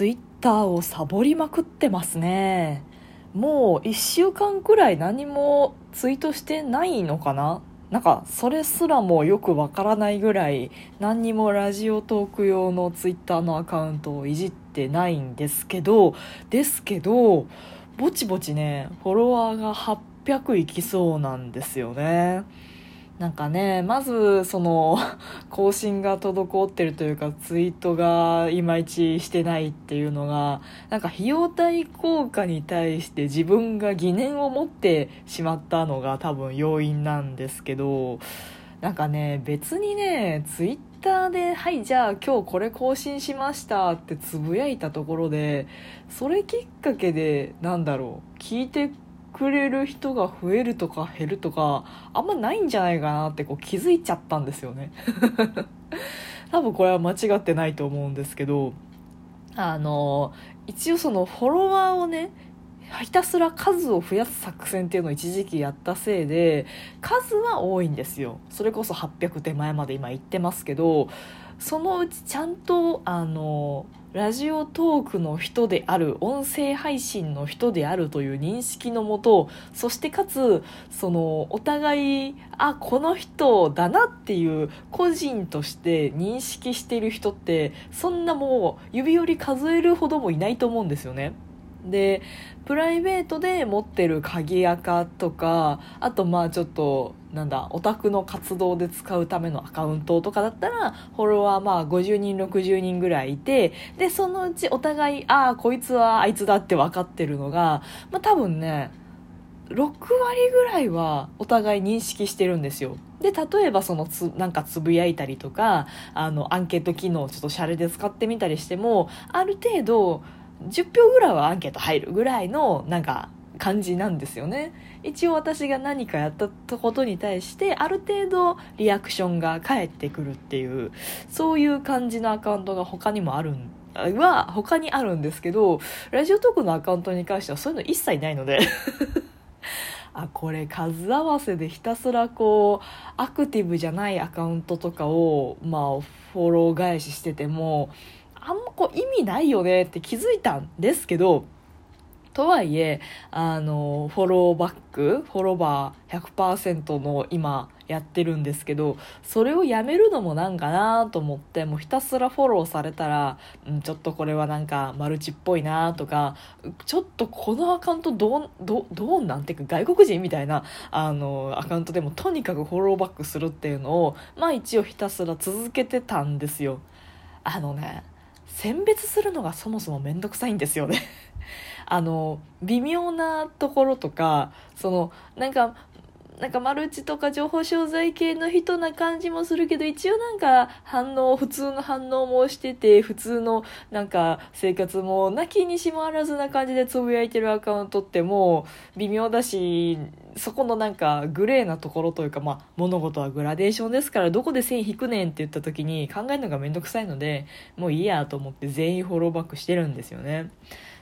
ツイッターをサボりまくってますね。もう1週間くらい何もツイートしてないのかな。なんかそれすらもよくわからないぐらい何にもラジオトーク用のツイッターのアカウントをいじってないんですけどぼちぼちねフォロワーが800いきそうなんですよね。なんかね、まずその更新が滞ってるというかツイートがいまいちしてないっていうのがなんか費用対効果に対して自分が疑念を持ってしまったのが多分要因なんですけど、なんかね別にねツイッターではいじゃあ今日これ更新しましたってつぶやいたところでそれきっかけでなんだろう聞いてくれる人が増えるとか減るとかあんまないんじゃないかなってこう気づいちゃったんですよね多分これは間違ってないと思うんですけど、一応そのフォロワーをねひたすら数を増やす作戦っていうのを一時期やったせいで数は多いんですよ。それこそ800手前まで今行ってますけど、そのうちちゃんとラジオトークの人である、音声配信の人であるという認識のもと、そしてかつそのお互いこの人だなっていう個人として認識している人ってそんなもう指折り数えるほどもいないと思うんですよね。でプライベートで持ってる鍵垢とか、あとまあちょっとなんだオタクの活動で使うためのアカウントとかだったらフォロワーまあ50人60人ぐらいいて、でそのうちお互いこいつはあいつだって分かってるのが、まあ、多分ね6割ぐらいはお互い認識してるんですよ。で例えばそのなんかつぶやいたりとかアンケート機能をちょっとシャレで使ってみたりしてもある程度10票ぐらいはアンケート入るぐらいのなんか感じなんですよね。一応私が何かやったことに対してある程度リアクションが返ってくるっていうそういう感じのアカウントが他にあるんですけど、ラジオトークのアカウントに関してはそういうの一切ないのでこれ数合わせでひたすらこうアクティブじゃないアカウントとかをまあフォロー返ししててもあんまこう意味ないよねって気づいたんですけど、とはいえフォロワー 100% の今やってるんですけど、それをやめるのもなんかなと思ってもうひたすらフォローされたら、ちょっとこれはなんかマルチっぽいなとか、ちょっとこのアカウントどうなんていうか外国人みたいなアカウントでもとにかくフォローバックするっていうのをまあ一応ひたすら続けてたんですよ。選別するのがそもそもめんどくさいんですよね微妙なところとか、そのなんかマルチとか情報商材系の人な感じもするけど、一応なんか普通の反応もしてて普通のなんか生活もなきにしもあらずな感じでつぶやいてるアカウントってもう微妙だし、そこのなんかグレーなところというか、まあ物事はグラデーションですから、どこで線引くねんって言った時に考えるのがめんどくさいのでもういいやと思って全員フォローバックしてるんですよね。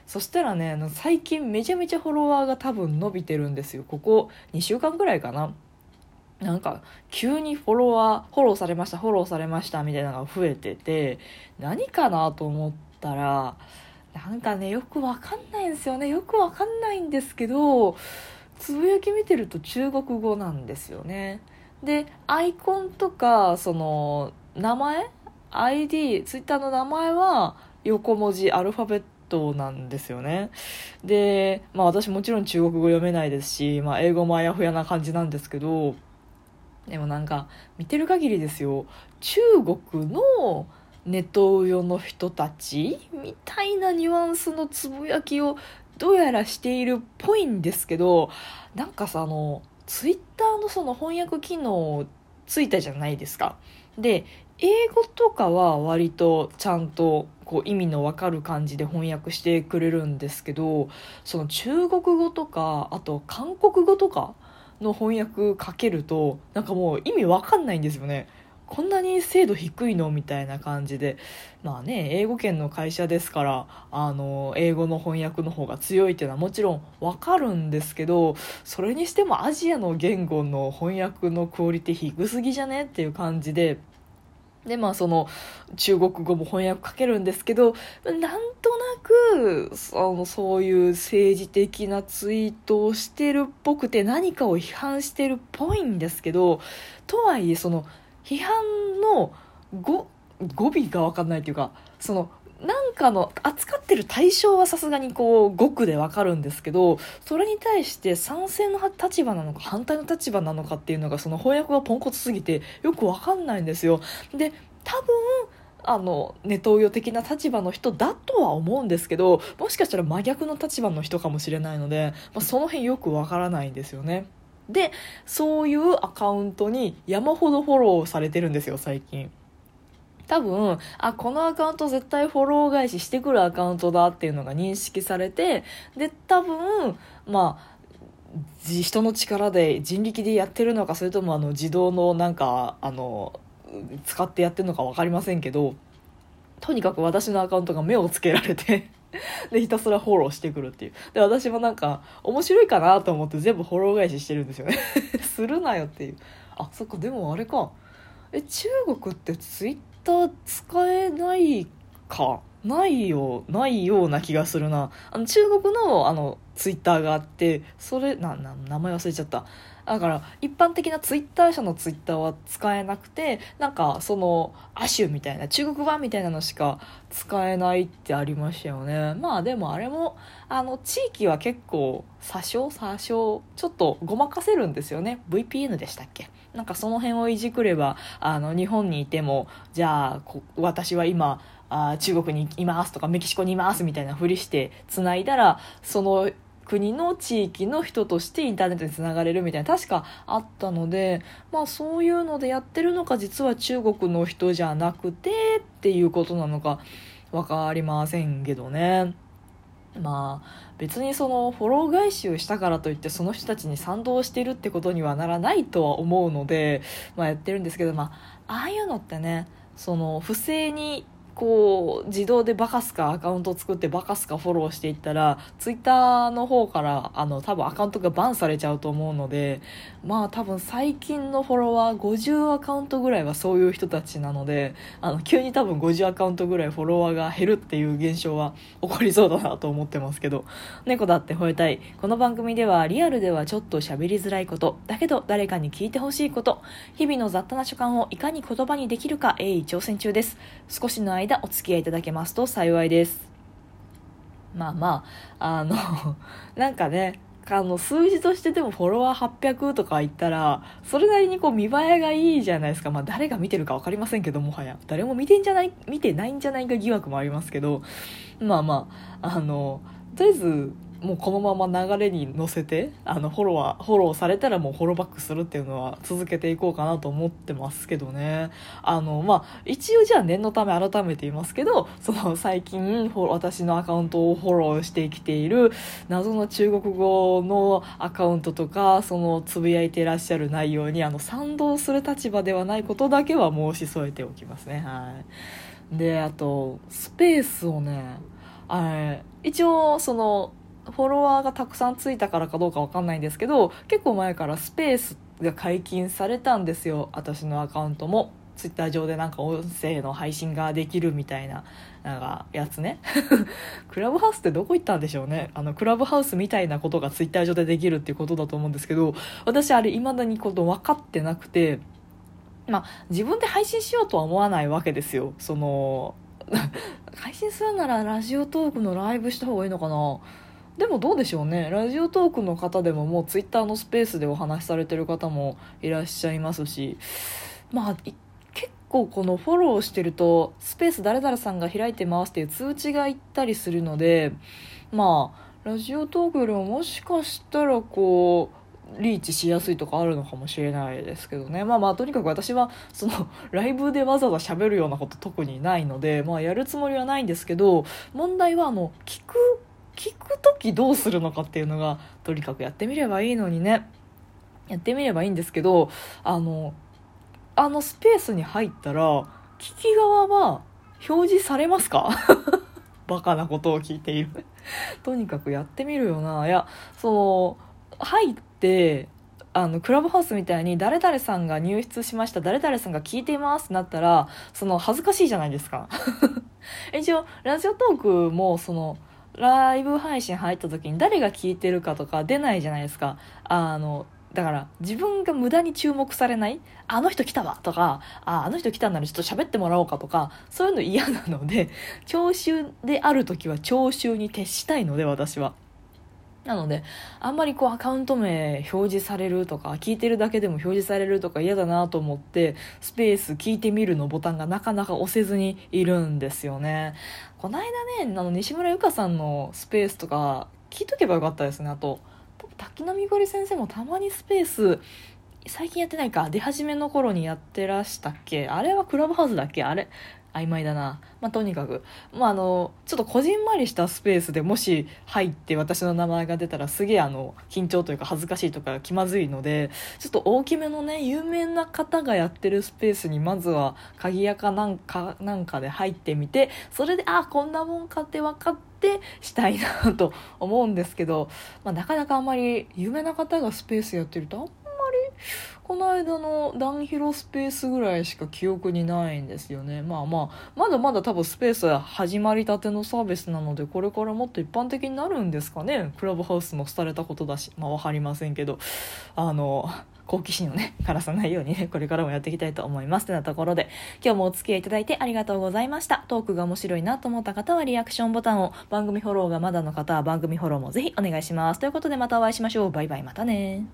そしたらね、最近めちゃめちゃフォロワーが多分伸びてるんですよ。ここ2週間くらいかな。なんか急にフォローされました、フォローされましたみたいなのが増えてて、何かなと思ったら、なんかね、よくわかんないんですよね。よくわかんないんですけど、つぶやき見てると中国語なんですよね。で、アイコンとか、その名前、ID、ツイッターの名前は横文字、アルファベットなんですよね。で、まあ私もちろん中国語読めないですし、まあ英語もあやふやな感じなんですけど、でもなんか見てる限りですよ、中国のネトウヨの人たちみたいなニュアンスのつぶやきをどうやらしているっぽいんですけど、なんかさ、ツイッターのその翻訳機能ついたじゃないですか。で、英語とかは割とちゃんとこう意味のわかる感じで翻訳してくれるんですけど、その中国語とかあと韓国語とかの翻訳かけるとなんかもう意味わかんないんですよね。こんなに精度低いのみたいな感じで、まあね、英語圏の会社ですから、英語の翻訳の方が強いっていうのはもちろんわかるんですけど、それにしてもアジアの言語の翻訳のクオリティ低すぎじゃねっていう感じで、で、まあその中国語も翻訳かけるんですけど、なんとなくそういう政治的なツイートをしてるっぽくて、何かを批判してるっぽいんですけど、とはいえその批判の語尾が分かんないというか、そのなんかの扱ってる対象はさすがにこう語句でわかるんですけど、それに対して賛成の立場なのか反対の立場なのかっていうのが、その翻訳がポンコツすぎてよくわかんないんですよ。で、多分ネトウヨ的な立場の人だとは思うんですけど、もしかしたら真逆の立場の人かもしれないので、その辺よくわからないんですよね。で、そういうアカウントに山ほどフォローされてるんですよ、最近。多分、このアカウント絶対フォロー返ししてくるアカウントだっていうのが認識されて、で、多分、人の力で人力でやってるのか、それとも自動のなんか、使ってやってるのか分かりませんけど、とにかく私のアカウントが目をつけられて、で、ひたすらフォローしてくるっていう。で、私もなんか、面白いかなと思って全部フォロー返ししてるんですよね。するなよっていう。そっか、でもあれか。中国ってツイッター使えないかないような気がするな。中国のツイッターがあって、それ名前忘れちゃった。だから一般的なツイッター社のツイッターは使えなくて、なんかその亜種みたいな中国版みたいなのしか使えないってありましたよね。でもあれも地域は結構詐称ちょっとごまかせるんですよね。 VPN でしたっけ。なんかその辺をいじくれば、日本にいても、じゃあ私は今中国にいますとかメキシコにいますみたいなふりしてつないだら、その国の地域の人としてインターネットにつながれるみたいな、確かあったので、そういうのでやってるのか、実は中国の人じゃなくてっていうことなのか分かりませんけどね。別にそのフォロー返しをしたからといってその人たちに賛同してるってことにはならないとは思うので、やってるんですけど、ああいうのってね、その不正にこう自動でバカすかアカウントを作ってバカすかフォローしていったら、ツイッターの方から多分アカウントがバンされちゃうと思うので、多分最近のフォロワー50アカウントぐらいはそういう人たちなので、急に多分50アカウントぐらいフォロワーが減るっていう現象は起こりそうだなと思ってますけど。猫だって吠えたい。この番組ではリアルではちょっと喋りづらいことだけど誰かに聞いてほしいこと、日々の雑多な所感をいかに言葉にできるか鋭意挑戦中です。少しの間お付き合いいただけますと幸いです。なんかね、数字としてでもフォロワー800とかいったらそれなりにこう見栄えがいいじゃないですか。誰が見てるか分かりませんけど、もはや誰も見てないんじゃないか疑惑もありますけど、とりあえずもうこのまま流れに乗せてフォローされたらもうフォローバックするっていうのは続けていこうかなと思ってますけどね。一応じゃあ念のため改めて言いますけど、その最近私のアカウントをフォローしてきている謎の中国語のアカウントとか、そのつぶやいていらっしゃる内容に賛同する立場ではないことだけは申し添えておきますね。はい。で、あとスペースをね、一応そのフォロワーがたくさんついたからかどうかわかんないんですけど、結構前からスペースが解禁されたんですよ。私のアカウントもツイッター上でなんか音声の配信ができるみたいなやつねクラブハウスってどこ行ったんでしょうね。クラブハウスみたいなことがツイッター上でできるっていうことだと思うんですけど、私あれ未だに分かってなくて、自分で配信しようとは思わないわけですよ。その配信するならラジオトークのライブした方がいいのかな。でもどうでしょうね。ラジオトークの方でももうツイッターのスペースでお話しされてる方もいらっしゃいますし、結構このフォローしてるとスペース誰々さんが開いてますっていう通知がいったりするので、ラジオトークよりももしかしたらこうリーチしやすいとかあるのかもしれないですけどね。とにかく私はそのライブでわざわざ喋るようなこと特にないので、やるつもりはないんですけど、問題は聞くときどうするのかっていうのが、とにかくやってみればいいのにね。やってみればいいんですけど、あのスペースに入ったら聞き側は表示されますかバカなことを聞いているとにかくやってみるよな。いや、入ってクラブハウスみたいに誰々さんが入室しました、誰々さんが聞いていますってなったらその恥ずかしいじゃないですか一応ラジオトークもそのライブ配信入った時に誰が聞いてるかとか出ないじゃないですか。だから自分が無駄に注目されない、あの人来たわとか、あの人来たんならちょっと喋ってもらおうかとか、そういうの嫌なので、聴衆である時は聴衆に徹したいので私は。なのであんまりアカウント名表示されるとか、聞いてるだけでも表示されるとか嫌だなと思って、スペース聞いてみるのボタンがなかなか押せずにいるんですよね。こないだね、西村ゆかさんのスペースとか聞いとけばよかったですね。あと滝浪ゆかり先生もたまにスペース最近やってないか、出始めの頃にやってらしたっけ。あれはクラブハウスだっけ、あれ曖昧だな。とにかく、ちょっとこじんまりしたスペースでもし入って私の名前が出たらすげえ緊張というか恥ずかしいとか気まずいので、ちょっと大きめのね、有名な方がやってるスペースにまずは鍵屋かなんかで入ってみて、それでこんなもんかって分かってしたいなと思うんですけど、なかなかあんまり有名な方がスペースやってるとあんまりこの間のダンヒロスペースぐらいしか記憶にないんですよね。まだまだ多分スペースは始まりたてのサービスなので、これからもっと一般的になるんですかね。クラブハウスも廃れたことだし、分かりませんけど、好奇心をね枯らさないようにね、これからもやっていきたいと思います。というところで、今日もお付き合いいただいてありがとうございました。トークが面白いなと思った方はリアクションボタンを、番組フォローがまだの方は番組フォローもぜひお願いします。ということでまたお会いしましょう。バイバイ、またね。